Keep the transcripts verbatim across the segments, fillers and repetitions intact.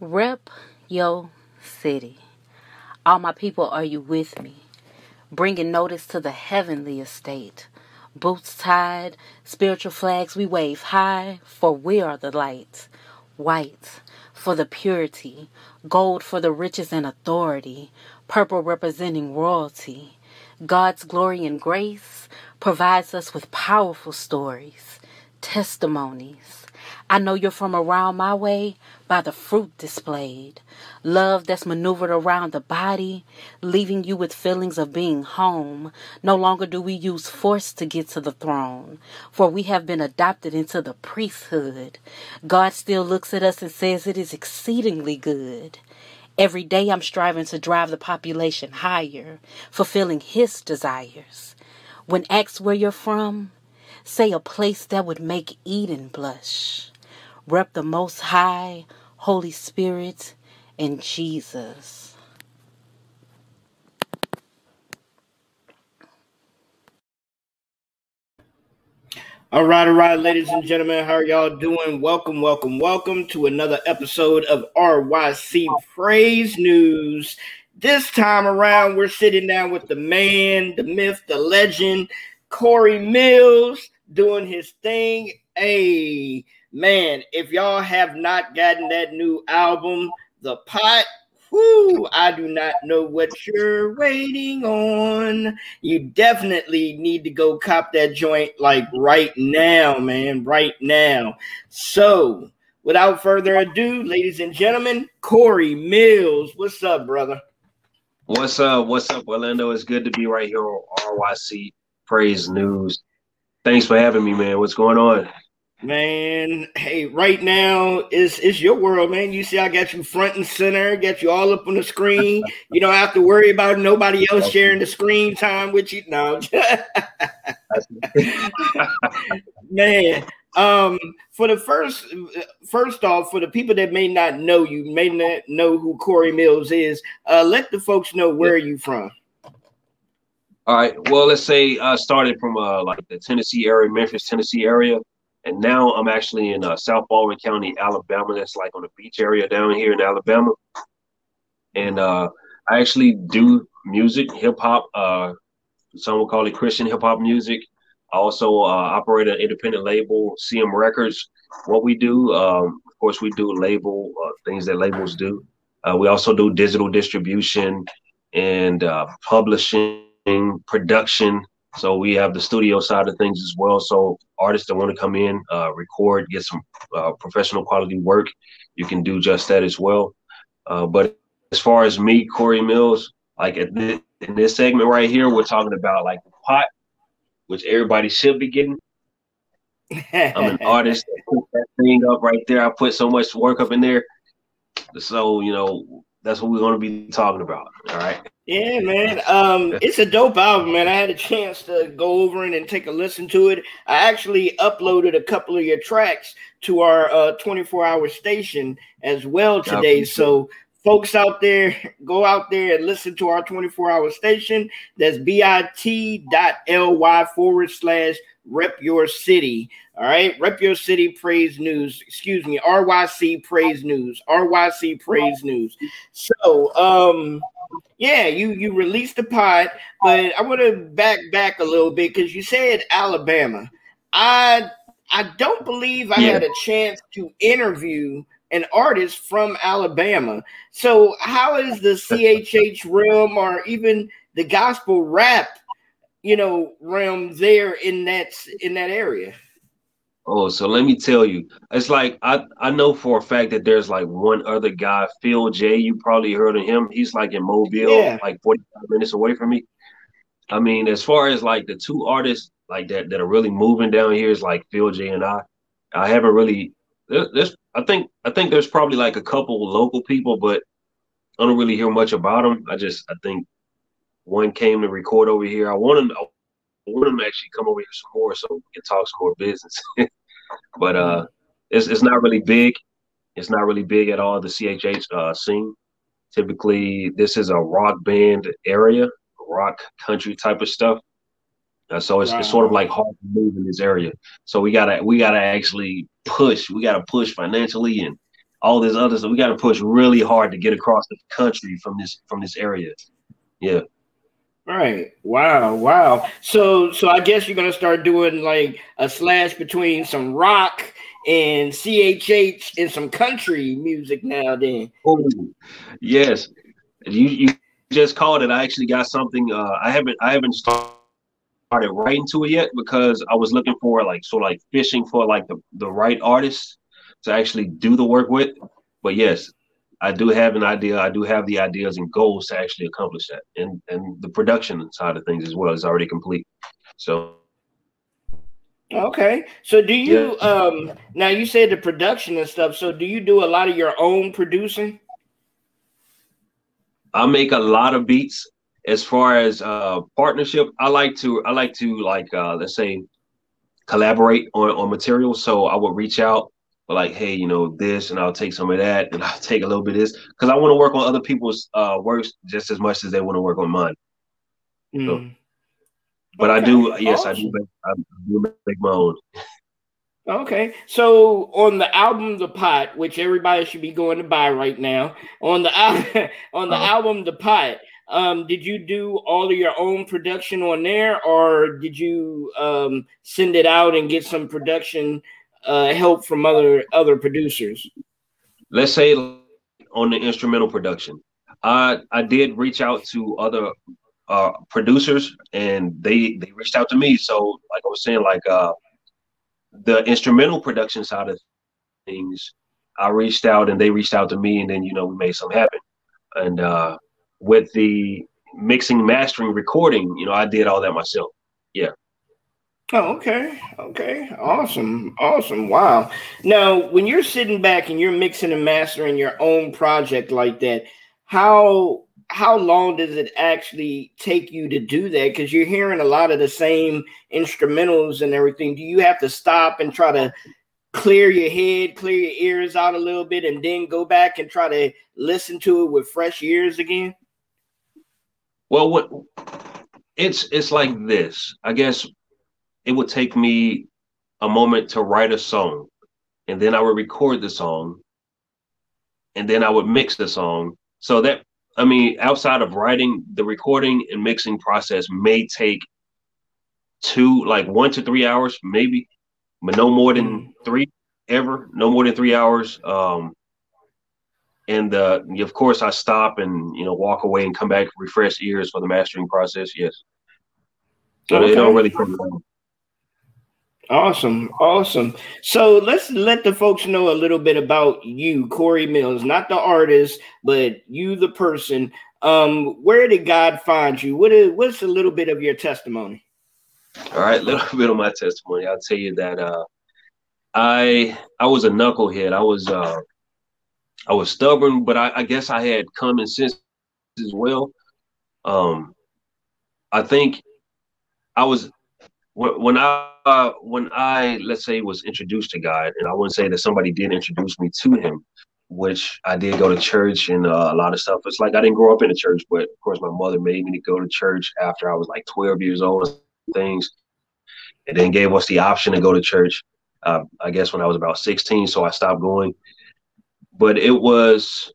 Rep your city. All my people, are you with me? Bringing notice to the heavenly estate. Boots tied, spiritual flags we wave high, for we are the light. White for the purity, gold for the riches and authority, purple representing royalty. God's glory and grace provides us with powerful stories, testimonies. I know you're from around my way by the fruit displayed. Love that's maneuvered around the body, leaving you with feelings of being home. No longer do we use force to get to the throne, for we have been adopted into the priesthood. God still looks at us and says it is exceedingly good. Every day I'm striving to drive the population higher, fulfilling His desires. When asked where you're from, say a place that would make Eden blush. Rep the Most High, Holy Spirit, and Jesus. All right, all right, ladies and gentlemen, how are y'all doing? Welcome, welcome, welcome to another episode of R Y C Praise News. This time around, we're sitting down with the man, the myth, the legend, Corey Mills, doing his thing. Hey, man, if y'all have not gotten that new album, The Pot, whoo, I do not know what you're waiting on. You definitely need to go cop that joint like right now, man, right now. So without further ado, ladies and gentlemen, Corey Mills, what's up, brother? What's up? What's up, Orlando? It's good to be right here on R Y C Praise News. Thanks for having me, man. What's going on? Man, hey, right now it's, it's your world, man. You see, I got you front and center, got you all up on the screen. You don't have to worry about nobody else sharing the screen time with you. No. Man, um, for the first, first off, for the people that may not know you, may not know who Corey Mills is, uh, let the folks know where yeah. you from. All right. Well, let's say I started from uh, like the Tennessee area, Memphis, Tennessee area. And now I'm actually in uh, South Baldwin County, Alabama. That's like on the beach area down here in Alabama. And uh, I actually do music, hip hop. Uh, some would call it Christian hip hop music. I also uh, operate an independent label, C M Records. What we do, um, of course, we do label uh, things that labels do. Uh, we also do digital distribution and uh, publishing, production. So we have the studio side of things as well. So artists that want to come in, uh, record, get some uh, professional quality work, you can do just that as well. Uh, but as far as me, Corey Mills, like at this, in this segment right here, we're talking about like The Pot, which everybody should be getting. I'm an artist that put that thing up right there. I put so much work up in there. So, you know, that's what we're going to be talking about. All right. Yeah, man. Um, it's a dope album, man. I had a chance to go over it and take a listen to it. I actually uploaded a couple of your tracks to our uh, twenty-four hour station as well today. So folks out there, go out there and listen to our twenty-four hour station. That's bit.ly forward slash rep your city. All right. Rep your city praise news. Excuse me. R Y C praise news. R Y C praise news. So, um, yeah, you, you released The Pot, but I want to back back a little bit because you said Alabama. I I don't believe I yeah. had a chance to interview an artist from Alabama. So how is the C H H realm or even the gospel rap, you know, realm there in that in that area? Oh, so let me tell you, it's like I, I know for a fact that there's like one other guy, Phil J. You probably heard of him. He's like in Mobile, yeah. like forty-five minutes away from me. I mean, as far as like the two artists like that that are really moving down here is like Phil J. and I. I haven't really. There's, I think I think there's probably like a couple local people, but I don't really hear much about them. I just I think one came to record over here. I want him. I want him to actually come over here some more so we can talk some more business. But uh, it's it's not really big. It's not really big at all. The C H H uh, scene. Typically, this is a rock band area, rock country type of stuff. Uh, so it's, wow. it's sort of like hard to move in this area. So we gotta we gotta actually push. We gotta push financially and all this other stuff. We gotta push really hard to get across the country from this from this area. Yeah. All right. Wow. Wow. So so I guess you're gonna start doing like a slash between some rock and C H H and some country music now. Then. Oh, yes. You you just called it. I actually got something. Uh, I haven't I haven't started. started writing to it yet because I was looking for like sort of like fishing for like the, the right artist to actually do the work with. But yes, I do have an idea. I do have the ideas and goals to actually accomplish that. And and the production side of things as well is already complete. So okay. So do you yeah. um now you said the production and stuff, so do you do a lot of your own producing? I make a lot of beats. As far as uh, partnership, I like to I like to like uh, let's say collaborate on, on material. So I would reach out for like, hey, you know, this, and I'll take some of that, and I'll take a little bit of this because I want to work on other people's uh, works just as much as they want to work on mine. Mm. So, but okay. I do, yes, awesome. I do. Make, I do make my own. Okay, so on the album The Pot, which everybody should be going to buy right now, on the on the uh-huh. album The Pot. Um, did you do all of your own production on there, or did you um, send it out and get some production uh, help from other other producers? Let's say on the instrumental production, I I did reach out to other uh, producers, and they they reached out to me. So, like I was saying, like uh, the instrumental production side of things, I reached out, and they reached out to me, and then you know we made something happen, and. Uh, With the mixing, mastering, recording, you know, I did all that myself. Yeah. Oh, okay. Okay. Awesome. Awesome. Wow. Now, when you're sitting back and you're mixing and mastering your own project like that, how how long does it actually take you to do that? Because you're hearing a lot of the same instrumentals and everything. Do you have to stop and try to clear your head, clear your ears out a little bit, and then go back and try to listen to it with fresh ears again? Well, what it's it's like this. I guess it would take me a moment to write a song, and then I would record the song, and then I would mix the song. So that, I mean, outside of writing, the recording and mixing process may take two, like one to three hours, maybe, but no more than three ever, no more than three hours. Um, And uh, of course, I stop and you know walk away and come back, refresh ears for the mastering process. Yes, so okay. They don't really. Awesome, awesome. So let's let the folks know a little bit about you, Corey Mills, not the artist, but you, the person. Um, where did God find you? What is what's a little bit of your testimony? All right, a little bit of my testimony. I'll tell you that uh, I I was a knucklehead. I was. Uh, I was stubborn, but I, I guess I had common sense as well. Um, I think I was when, when I uh, when I let's say was introduced to God, and I wouldn't say that somebody did introduce me to Him, which I did go to church and uh, a lot of stuff. It's like I didn't grow up in a church, but of course my mother made me to go to church after I was like twelve years old and things, and then gave us the option to go to church. Uh, I guess when I was about sixteen, so I stopped going. But it was,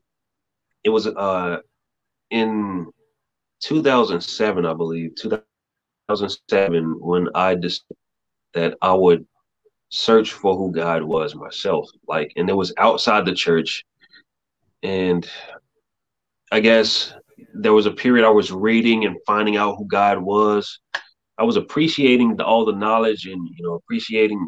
it was uh, in two thousand seven, I believe, two thousand seven, when I decided that I would search for who God was myself. Like, and it was outside the church. And I guess there was a period I was reading and finding out who God was. I was appreciating the, all the knowledge and, you know, appreciating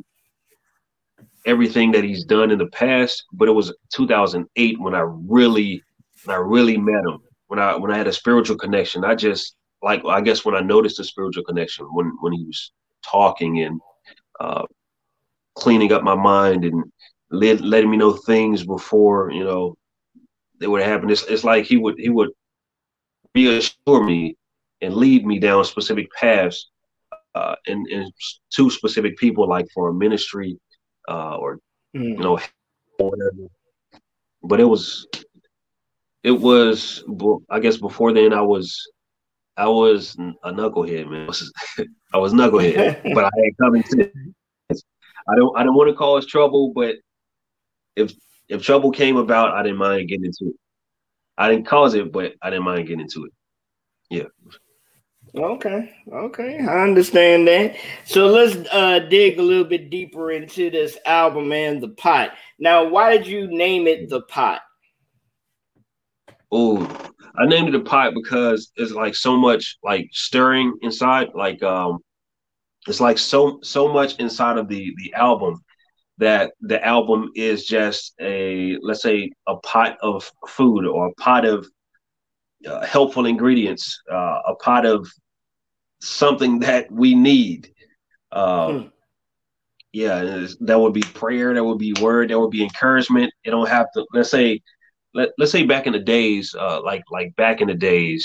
everything that He's done in the past, but it was two thousand eight when I really, when I really met Him. When I when I had a spiritual connection, I just like I guess when I noticed the spiritual connection, when when He was talking and uh, cleaning up my mind and let, letting me know things before you know they would happen. It's it's like he would he would reassure me and lead me down specific paths uh, and and to specific people, like for a ministry. Uh, or you know, whatever. But it was, it was. I guess before then, I was, I was a knucklehead, man. I was knucklehead, but I ain't coming to it. I don't, I don't want to cause trouble, but if if trouble came about, I didn't mind getting into it. I didn't cause it, but I didn't mind getting into it. Yeah. Okay, okay, I understand that. So let's uh, dig a little bit deeper into this album, man, The Pot. Now, why did you name it The Pot? Oh, I named it The Pot because it's like so much like stirring inside, like um, it's like so so much inside of the the album that the album is just a let's say a pot of food or a pot of Uh, helpful ingredients, uh, a pot of something that we need. Um, hmm. Yeah, that would be prayer. That would be word. That would be encouragement. It don't have to. Let's say, let, let's say back in the days, uh, like like back in the days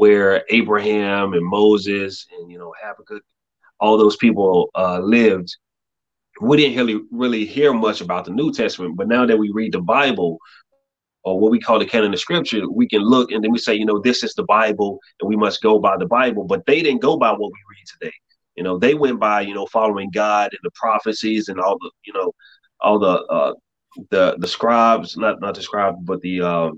where Abraham and Moses and you know Habakkuk, all those people uh, lived. We didn't really really hear much about the New Testament, but now that we read the Bible, or what we call the canon of scripture, we can look and then we say, you know, this is the Bible and we must go by the Bible. But they didn't go by what we read today. You know, they went by, you know, following God and the prophecies and all the, you know, all the uh, the the scribes, not not the scribes, but the uh,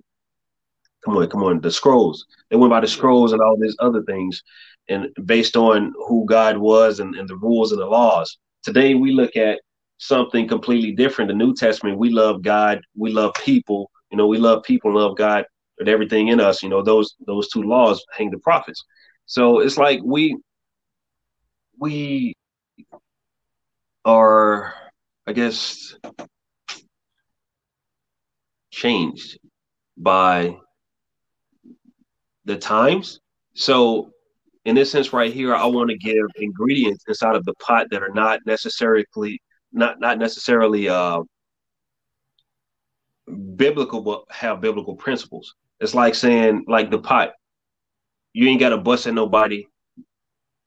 come on, come on, the scrolls. They went by the scrolls and all these other things and based on who God was and, and the rules and the laws. Today, we look at something completely different. The New Testament, we love God. We love people. You know, we love people, love God, and everything in us. You know, those those two laws hang the prophets. So it's like we we are, I guess, changed by the times. So in this sense right here, I want to give ingredients inside of the pot that are not necessarily not not necessarily uh biblical, but have biblical principles. It's like saying, like the pot, you ain't got to bust at nobody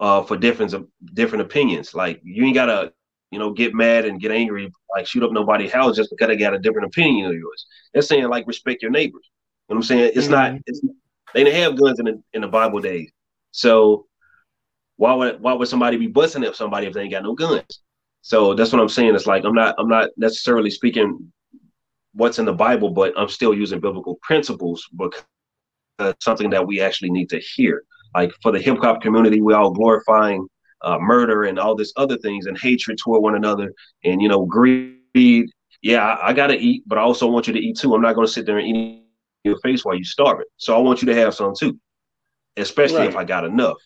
uh, for different different opinions. Like you ain't got to, you know, get mad and get angry, like shoot up nobody's house just because they got a different opinion of yours. They're saying like respect your neighbors. You know what I'm saying? It's mm-hmm. not. It's, they didn't have guns in the, in the Bible days, so why would why would somebody be busting up somebody if they ain't got no guns? So that's what I'm saying. It's like I'm not I'm not necessarily speaking what's in the Bible, but I'm still using biblical principles because it's something that we actually need to hear. Like for the hip hop community, we're all glorifying uh, murder and all this other things and hatred toward one another and, you know, greed. Yeah, I, I got to eat, but I also want you to eat too. I'm not going to sit there and eat your face while you're starving. So I want you to have some too, especially right. if I got enough.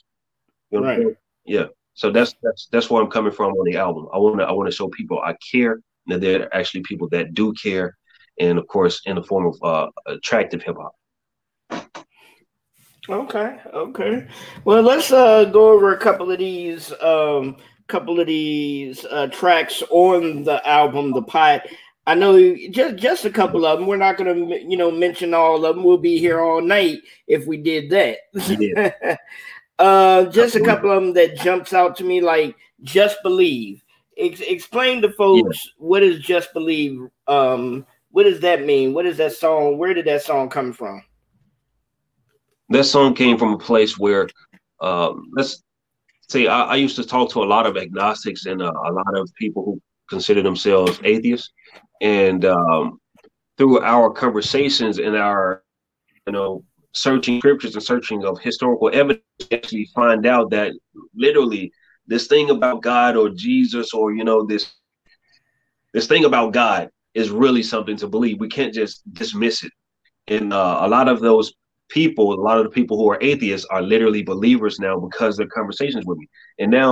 You know right. what I mean? Yeah. So that's, that's, that's where I'm coming from on the album. I want to, I want to show people I care, that there are actually people that do care. And of course, in the form of uh, attractive hip hop. Okay, okay. Well, let's uh, go over a couple of these, um, couple of these uh, tracks on the album, The Pot. I know just just a couple of them. We're not going to, you know, mention all of them. We'll be here all night if we did that. Yeah. uh, just a couple of them that jumps out to me, like "Just Believe." Ex- explain to folks yeah. what is "Just Believe." Um, What does that mean? What is that song? Where did that song come from? That song came from a place where, um, let's say, I, I used to talk to a lot of agnostics and a, a lot of people who consider themselves atheists. And um, through our conversations and our, you know, searching scriptures and searching of historical evidence, we actually find out that literally this thing about God or Jesus or, you know, this this thing about God is really something to believe. We can't just dismiss it. And uh, a lot of those people, a lot of the people who are atheists are literally believers now because of their conversations with me. And now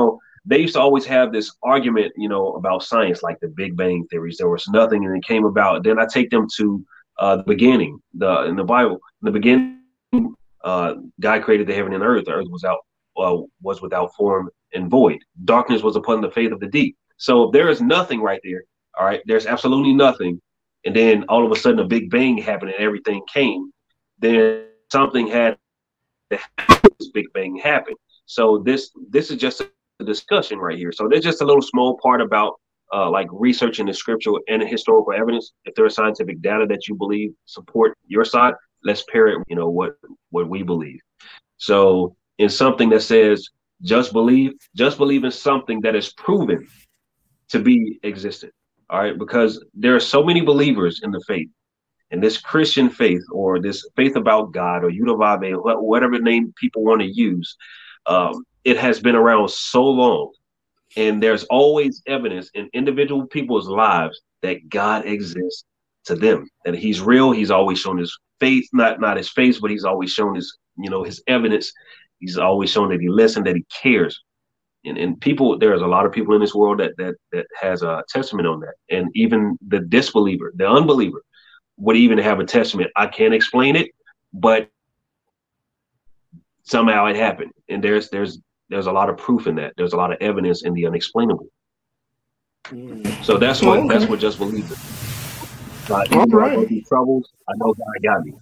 they used to always have this argument, you know, about science, like the Big Bang theories. There was nothing and it came about. Then I take them to uh, the beginning, the in the Bible. In the beginning, uh, God created the heaven and the earth. The earth was out, uh, was without form and void. Darkness was upon the face of the deep. So if there is nothing right there, all right, there's absolutely nothing. And then all of a sudden a big bang happened and everything came. Then something had to happen, this big bang happened. So this this is just a discussion right here. So there's just a little small part about uh, like researching the scripture and the historical evidence. If there is scientific data that you believe support your side, let's pair it, you know, what what we believe. So in something that says, just believe, just believe in something that is proven to be existent. All right. Because there are so many believers in the faith, and this Christian faith, or this faith about God, or Univave, whatever name people want to use. Um, it has been around so long, and there's always evidence in individual people's lives that God exists to them, that he's real. He's always shown his faith, not, not his face, but he's always shown his, you know, his evidence. He's always shown that he listened, that he cares. And, and people, there's a lot of people in this world that, that, that has a testament on that. And even the disbeliever, the unbeliever would even have a testament. I can't explain it, but somehow it happened. And there's, there's, there's a lot of proof in that. There's a lot of evidence in the unexplainable. Mm. So that's what, okay. that's what just believes it. Uh, All right. I go through troubles, I know God got me.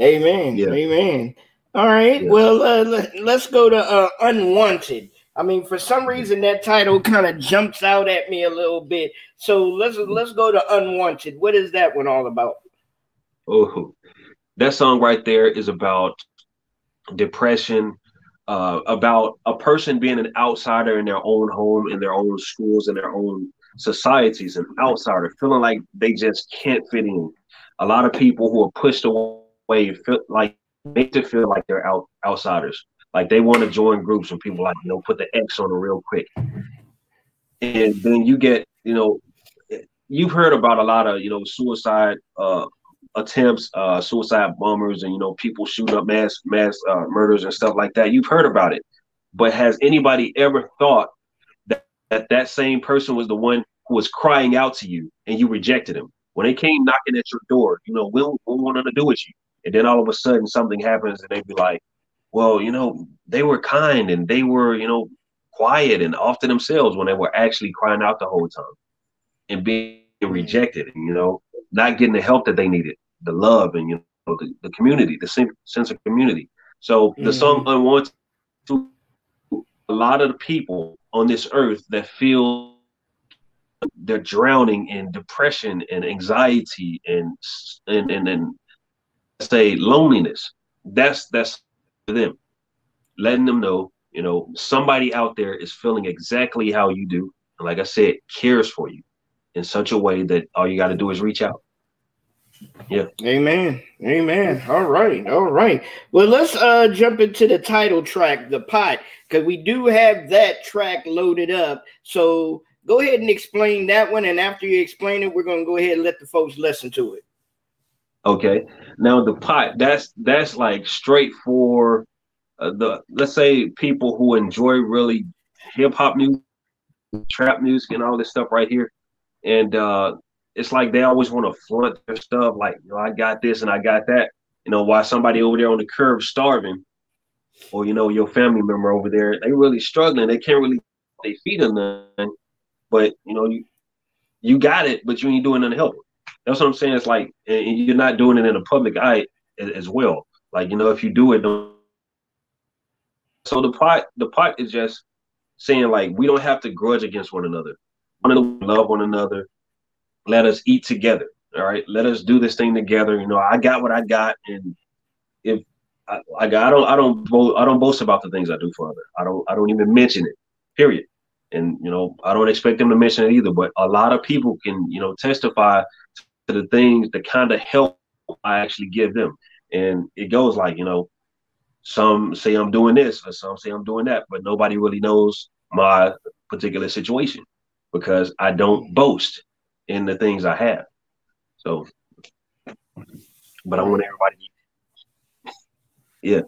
Amen. Yeah. Amen. All right. Yeah. Well, uh, let's go to uh, Unwanted. I mean, for some reason, that title kind of jumps out at me a little bit. So let's let's go to Unwanted. What is that one all about? Oh, that song right there is about depression, uh, about a person being an outsider in their own home, in their own schools, in their own societies, an outsider, feeling like they just can't fit in. A lot of people who are pushed away feel like make to feel like they're out, outsiders, like they want to join groups and people like, you know, put the X on it real quick. And then you get, you know, you've heard about a lot of, you know, suicide uh, attempts, uh, suicide bombers, and, you know, people shooting up mass mass uh, murders and stuff like that. You've heard about it. But has anybody ever thought that, that that same person was the one who was crying out to you and you rejected him? When they came knocking at your door, you know, we don't want nothing to do with you. And then all of a sudden something happens and they be like, well, you know, they were kind and they were, you know, quiet and off to themselves when they were actually crying out the whole time and being rejected and, you know, not getting the help that they needed, the love and, you know, the, the community, the sen- sense of community. So mm-hmm. the song Unwanted, to a lot of the people on this earth that feel they're drowning in depression and anxiety and and and, and say loneliness. That's that's for them, letting them know, you know, somebody out there is feeling exactly how you do, and like I said, cares for you in such a way that all you got to do is reach out. Yeah. Amen. Amen. All right. All right. Well, let's uh, jump into the title track, The Pot, because we do have that track loaded up. So go ahead and explain that one, and after you explain it, we're going to go ahead and let the folks listen to it. Okay. Now, The Pot, that's that's like straight for uh, the, let's say, people who enjoy really hip-hop music, trap music, and all this stuff right here. And uh, it's like they always want to flaunt their stuff, like, you know, I got this and I got that. You know, while somebody over there on the curb starving, or, you know, your family member over there, they really struggling. They can't really put their feet on nothing. But, you know, you you got it, but you ain't doing nothing to help it. That's what I'm saying. It's like, and you're not doing it in the public eye as well. Like, you know, if you do it, don't. So the pot, the pot is just saying, like, we don't have to grudge against one another. One another, love one another. Let us eat together. All right. Let us do this thing together. You know, I got what I got. And if I, I got, I don't, I don't, bo- I don't boast about the things I do for others. I don't, I don't even mention it, period. And, you know, I don't expect them to mention it either, but a lot of people can, you know, testify to the things, the kind of help I actually give them. And it goes like, you know, some say I'm doing this or some say I'm doing that, but nobody really knows my particular situation because I don't boast in the things I have. So, but I want everybody to, yeah.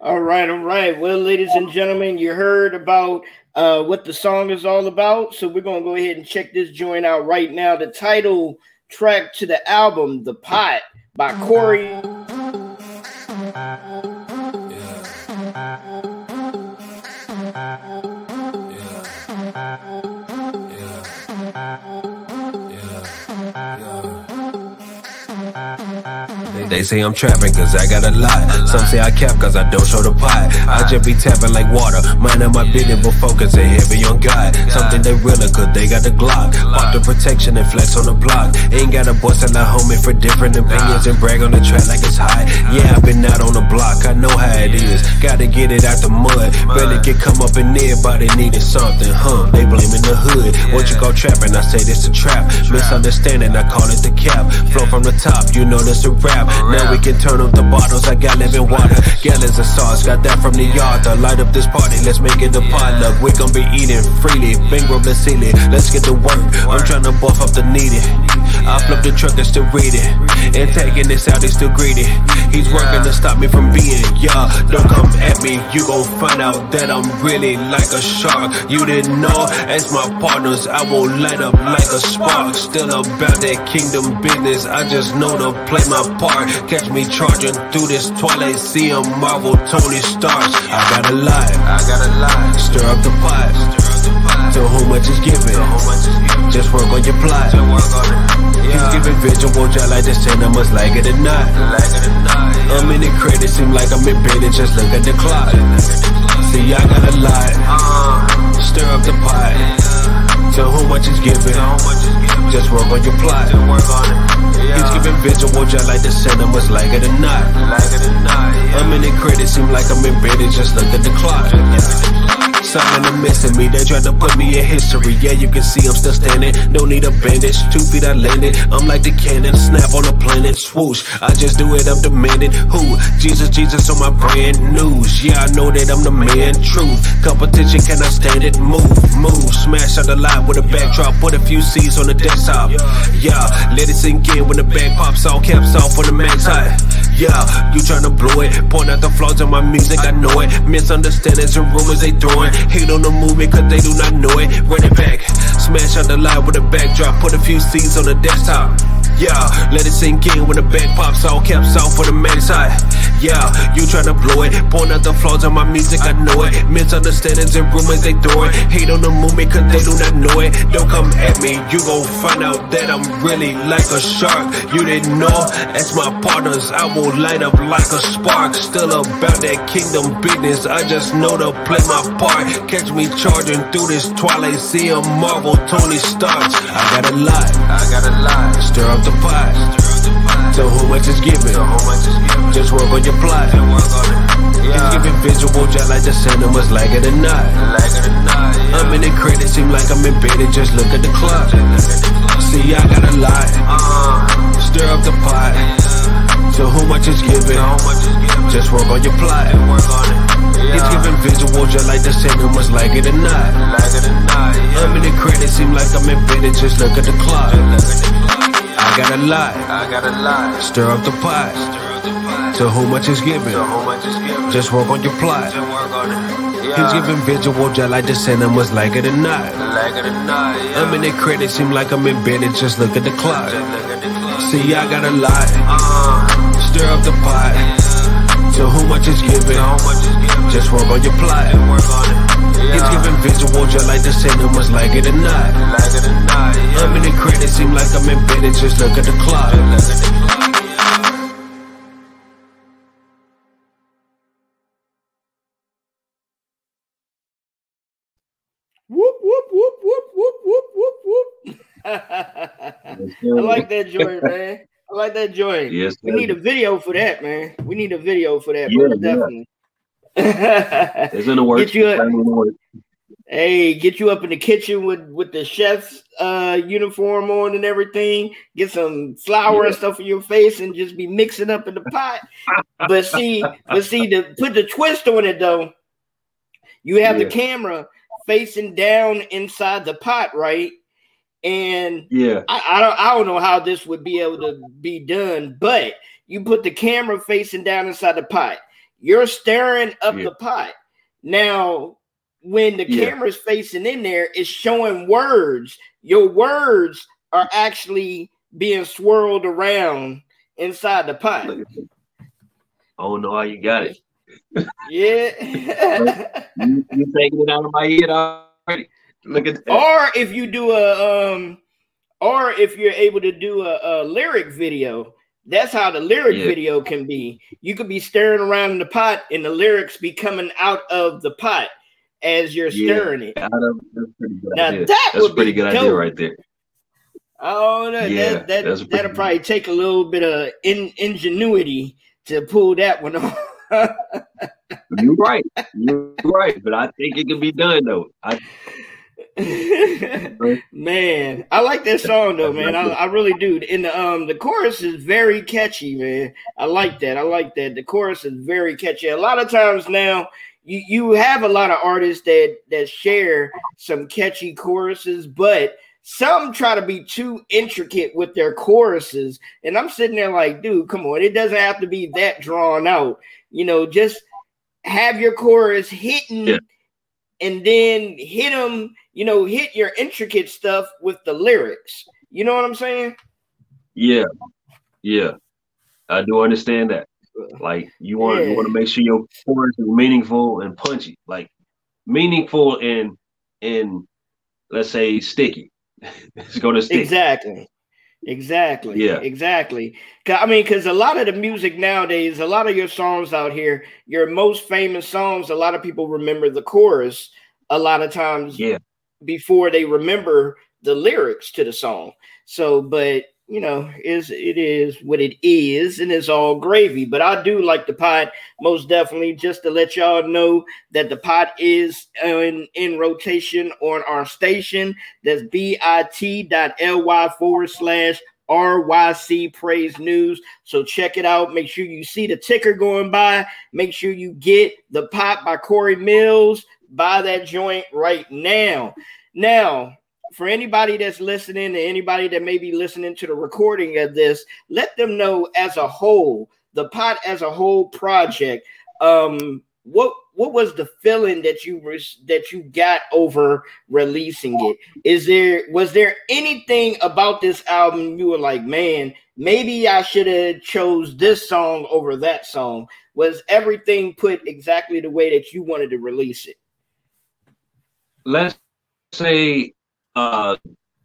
all right, all right. Well, ladies and gentlemen, you heard about uh, what the song is all about. So we're going to go ahead and check this joint out right now. The title track to the album, The Pot by Corey. Yeah. Yeah. Yeah. Yeah. Yeah. Yeah. lot. They say I'm trapping cause I got a lot. Some say I cap cause I don't show the pot. I just be tapping like water, minding my business but focusing heavy on God. Something they realer cause they got the Glock. Pop the protection and flex on the block. Ain't got a boss and a homie for different opinions and brag on the track like it's hot. Yeah, I've been out on the block, I know how it is. Gotta get it out the mud, barely get come up and everybody needed something, huh? They blaming the hood, what you call trapping? I say this a trap, misunderstanding, I call it the cap. Flow from the top, you know that's a rap. Now we can turn up the bottles, I got living water, gallons of sauce, got that from the author. Light up this party, let's make it a potluck. We gon' be eating freely, finger up the ceiling, let's get to work. I'm tryna buff up the needed. I flip the truck and still read it, and taking this out, they still greedy. He's working to stop me from being, yeah. Don't come at me, you gon' find out that I'm really like a shark. You didn't know, as my partners, I won't light up like a spark. Still about that kingdom business, I just know to play my part. Catch me charging through this twilight, see a Marvel Tony Stark. I got a lot, I got a lot. Stir up the pot, stir up the pot. So who much is given? Just work on your plot. He's giving visual, just like this ten of us, like it or not. I'm in the credit, seem like I'm in bed, just look at the clock. See, I got a lot. Stir up the pot. Tell who much is given. Just work on your plot. He's giving visual, just like the ten was like it or not. I'm in the credit, seem like I'm in bed, just look at the clock. Something is missing me, they tried to put me in history. Yeah, you can see I'm still standing, no need a bandage. Two feet I landed, I'm like the cannon. Snap on the planet, swoosh, I just do it, I'm demanding. Who? Jesus, Jesus on my brand news. Yeah, I know that I'm the man, truth. Competition, cannot stand it, move, move. Smash on the line with a backdrop, put a few C's on the desktop. Yeah, let it sink in when the bag pops off. Caps off on the max high. Yeah, you tryna blow it, point out the flaws in my music, I know it. Misunderstandings and rumors they throwing, hate on the movement cause they do not know it. Run it back, smash out the line with a backdrop, put a few C's on the desktop. Yeah, let it sink in when the bag pops off, caps off for the man side. Yeah, you tryna blow it, point out the flaws in my music, I know it. Misunderstandings and rumors they throwing, hate on the movement cause they do not know it. Don't come at me, you gon' find out that I'm really like a shark. You didn't know, as my partners, I will light up like a spark. Still about that kingdom business, I just know to play my part. Catch me charging through this twilight, see a Marvel Tony Stark. I got a lot, I got a lot. Stir up the pot, so who much is given? Just work on your plot. He's giving visual, just like the cinemas, like it or not. I'm in the credit, seem like I'm in bed, just look at the clock. See, I got a lot. Stir up the pot. So who much is given? Just work on your plot. It's giving visual, just like the cinemas, like it or not. I'm in the credit, seem like I'm in bed, just look at the clock. I got a lot, I got a lot. Stir up the pot. So who much is given? Just work on your plot. He's giving visual, just like the cinemas, like it or not. I'm in the credit, seem like I'm in bed, just look at the clock. See, I got a lot. Stir up the pot. So who much is given? Just work on your plot. It's giving visual, just like the cinemas, like it or not. I'm in the credit, seem like I'm in bed, just look at the clock. I like that joint, man. I like that joint. Yes, we need a video for that, man. We need a video for that, yeah, definitely. Yeah. It's in the works. Get you up, hey, get you up in the kitchen with, with the chef's uh, uniform on and everything. Get some flour yeah. and stuff in your face and just be mixing up in the pot. But see, but see, to put the twist on it though, you have yeah. the camera facing down inside the pot, right? And yeah, I, I don't I don't know how this would be able to be done, but you put the camera facing down inside the pot. You're staring up yeah. the pot. Now, when the yeah. camera's facing in there, it's showing words. Your words are actually being swirled around inside the pot. Oh no, you got it. Yeah. you, you're taking it out of my head already. Look at that. Or if you do a, um, or if you're able to do a, a lyric video, That's how the lyric yeah. video can be. You could be stirring around in the pot and the lyrics be coming out of the pot as you're yeah. stirring it. That's pretty good now idea. That that's would a pretty be good dope. idea right there. Oh, that, yeah, that, that, that'll pretty probably take a little bit of in, ingenuity to pull that one off. You're right. You're right. But I think it can be done, though. I, man, I like that song though, man. I, I really do. And the um the chorus is very catchy, man. I like that. I like that. The chorus is very catchy. A lot of times now, you, you have a lot of artists that that share some catchy choruses, but some try to be too intricate with their choruses. And I'm sitting there like, dude, come on, it doesn't have to be that drawn out. You know, just have your chorus hitting yeah. and then hit them. You know, hit your intricate stuff with the lyrics. You know what I'm saying? Yeah, yeah, I do understand that. Like, you want yeah. you want to make sure your chorus is meaningful and punchy, like meaningful and and let's say sticky. It's going to stick. Exactly, exactly, yeah, exactly. I mean, because a lot of the music nowadays, a lot of your songs out here, your most famous songs, a lot of people remember the chorus a lot of times. Yeah. Before they remember the lyrics to the song. So, but you know, is it is what it is, and it's all gravy. But I do like the pot, most definitely. Just to let y'all know that the pot is in, in rotation on our station. That's bit.ly forward slash R Y C Praise News. So check it out. Make sure you see the ticker going by. Make sure you get The Pot by Corey Mills. Buy that joint right now. Now, for anybody that's listening and anybody that may be listening to the recording of this, let them know as a whole, the pot as a whole project. Um, what what was the feeling that you res- that you got over releasing it? Is there was there anything about this album you were like, man, maybe I should have chose this song over that song? Was everything put exactly the way that you wanted to release it? Let's say, uh,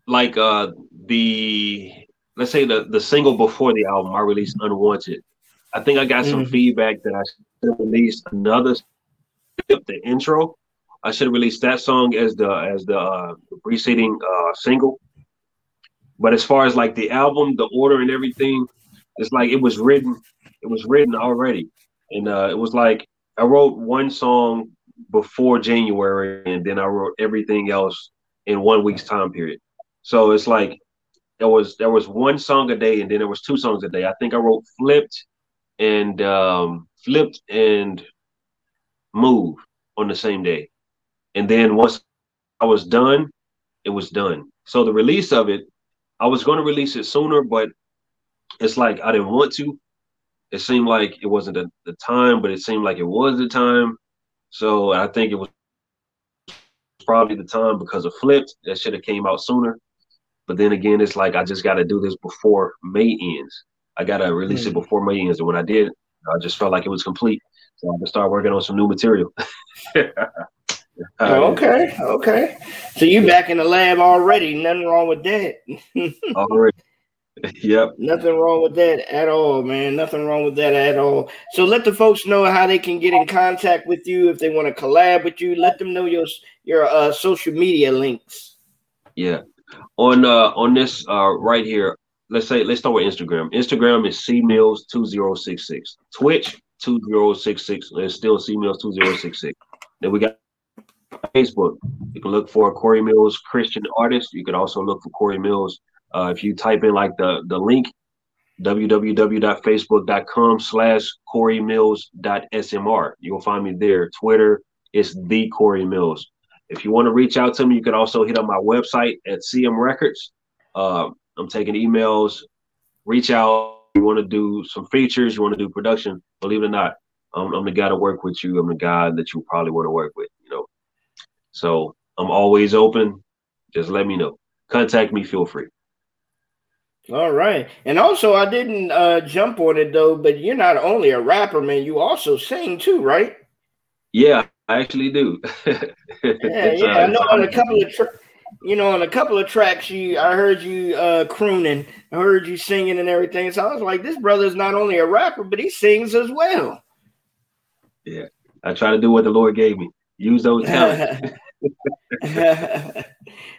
like uh, the let's say the, the single before the album, I released Unwanted. I think I got mm-hmm. some feedback that I should release another, the intro. I should have released that song as the as the uh, preceding uh, single. But as far as like the album, the order and everything, it's like it was written. It was written already, and uh, it was like I wrote one song before January, and then I wrote everything else in one week's time period. So it's like there was there was one song a day, and then there was two songs a day. I think I wrote Flipped and um, Flipped and Move on the same day, and then once I was done, it was done. So the release of it, I was going to release it sooner, but it's like I didn't want to. It seemed like it wasn't the, the time, but it seemed like it was the time. So I think it was probably the time because of Flipped. That should have came out sooner. But then again, it's like I just got to do this before May ends. I got to release mm-hmm. it before May ends. And when I did, I just felt like it was complete. So I can start working on some new material. Oh, okay, okay. So you back in the lab already. Nothing wrong with that. Already. Yep. Nothing wrong with that at all, man. Nothing wrong with that at all. So let the folks know how they can get in contact with you if they want to collab with you. Let them know your your uh, social media links. Yeah. On uh, on this uh, right here, let's say let's start with Instagram. Instagram is C Mills two zero six six. Twitch two zero six six is still C Mills two zero six six. Then we got Facebook. You can look for Corey Mills Christian Artist. You could also look for Corey Mills. Uh, if you type in like the, the link, www.facebook.com slash Corey Mills.smr. You'll find me there. Twitter is the Corey Mills. If you want to reach out to me, you could also hit up my website at C M Records. Uh, I'm taking emails. Reach out. You want to do some features. You want to do production. Believe it or not, I'm, I'm the guy to work with you. I'm the guy that you probably want to work with, you know. So I'm always open. Just let me know. Contact me. Feel free. All right. And also, I didn't uh, jump on it, though, but you're not only a rapper, man, you also sing, too, right? Yeah, I actually do. yeah, yeah. I know on a couple of tra- you know, on a couple of tracks, you I heard you uh, crooning, I heard you singing and everything. So I was like, this brother is not only a rapper, but he sings as well. Yeah, I try to do what the Lord gave me. Use those talents.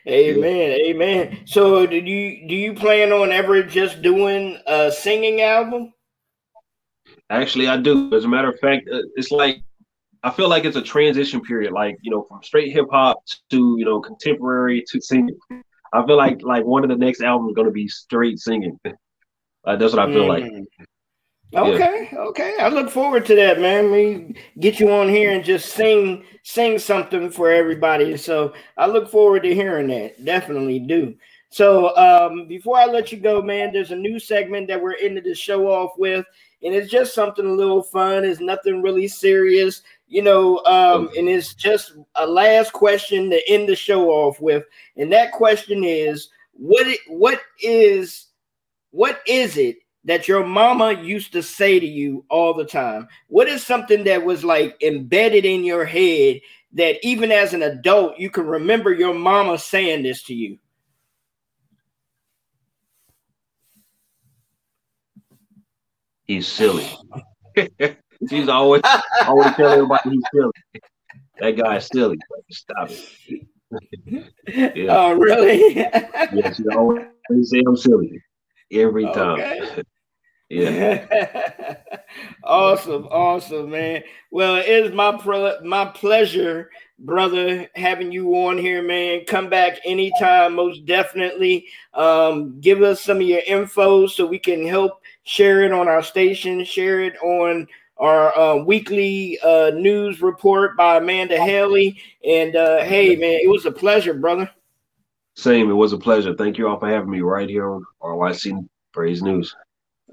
Amen, amen. So, did you do you plan on ever just doing a singing album? Actually, I do. As a matter of fact, it's like I feel like it's a transition period, like, you know, from straight hip hop to, you know, contemporary to singing. I feel like like one of the next albums is going to be straight singing. Uh, that's what I feel mm. like. Okay, yeah. okay. I look forward to that, man. We get you on here and just sing, sing something for everybody. So I look forward to hearing that. Definitely do. So um, before I let you go, man, there's a new segment that we're ending the show off with, and it's just something a little fun. It's nothing really serious, you know, um, okay. and it's just a last question to end the show off with. And that question is, what? It, what is? What is it that your mama used to say to you all the time? What is something that was like embedded in your head that even as an adult, you can remember your mama saying this to you? He's silly. She's always, always telling everybody he's silly. That guy's silly. Stop it. Yeah. Oh, really? Yeah, she always say I'm silly. Every time. Okay. Yeah. Awesome. Awesome, man. Well, it is my pre- my pleasure, brother, having you on here, man. Come back anytime, most definitely. Um, give us some of your info so we can help share it on our station, share it on our uh, weekly uh, news report by Amanda Haley. And, uh, hey, man, it was a pleasure, brother. Same. It was a pleasure. Thank you all for having me right here on R Y C Praise News.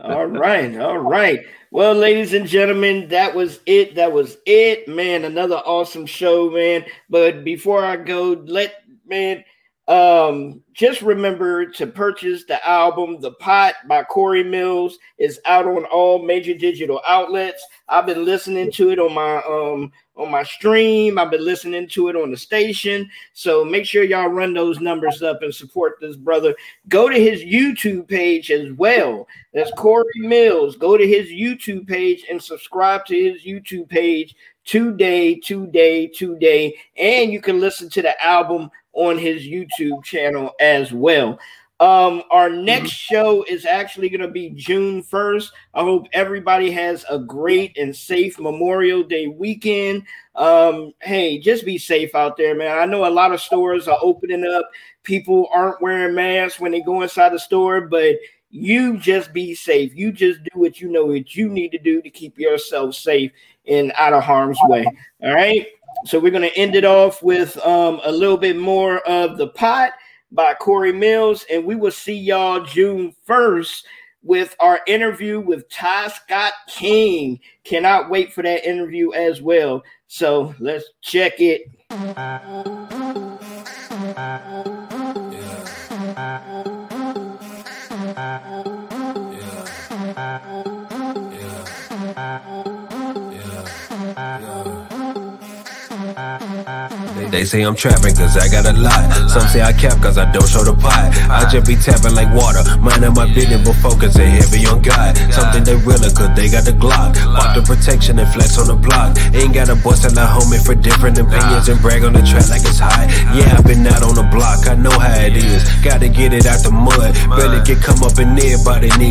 All right. All right. Well, ladies and gentlemen, that was it. That was it, man. Another awesome show, man. But before I go, let, man, um, just remember to purchase the album, The Pot by Corey Mills. It's out on all major digital outlets. I've been listening to it on my, um, on my stream. I've been listening to it on the station. So make sure y'all run those numbers up and support this brother. Go to his YouTube page as well. That's Corey Mills. Go to his YouTube page and subscribe to his YouTube page today, today, today. And you can listen to the album on his YouTube channel as well. Um, our next show is actually going to be June first. I hope everybody has a great and safe Memorial Day weekend. Um, hey, just be safe out there, man. I know a lot of stores are opening up. People aren't wearing masks when they go inside the store, but you just be safe. You just do what you know what you need to do to keep yourself safe and out of harm's way. All right. So we're going to end it off with um, a little bit more of The Pot by Corey Mills, and we will see y'all June first with our interview with Ty Scott King. Cannot wait for that interview as well. So let's check it. They say I'm trapping cause I got a lot. Some say I cap cause I don't show the pot. I just be tapping like water, minding my business but focusing heavy on God. Something they realer cause they got the Glock. Pop the protection and flex on the block. Ain't got a bust at my homie for different opinions and brag on the track like it's hot. Yeah, I've been out on the block, I know how it is. Gotta get it out the mud, barely get come up and everybody need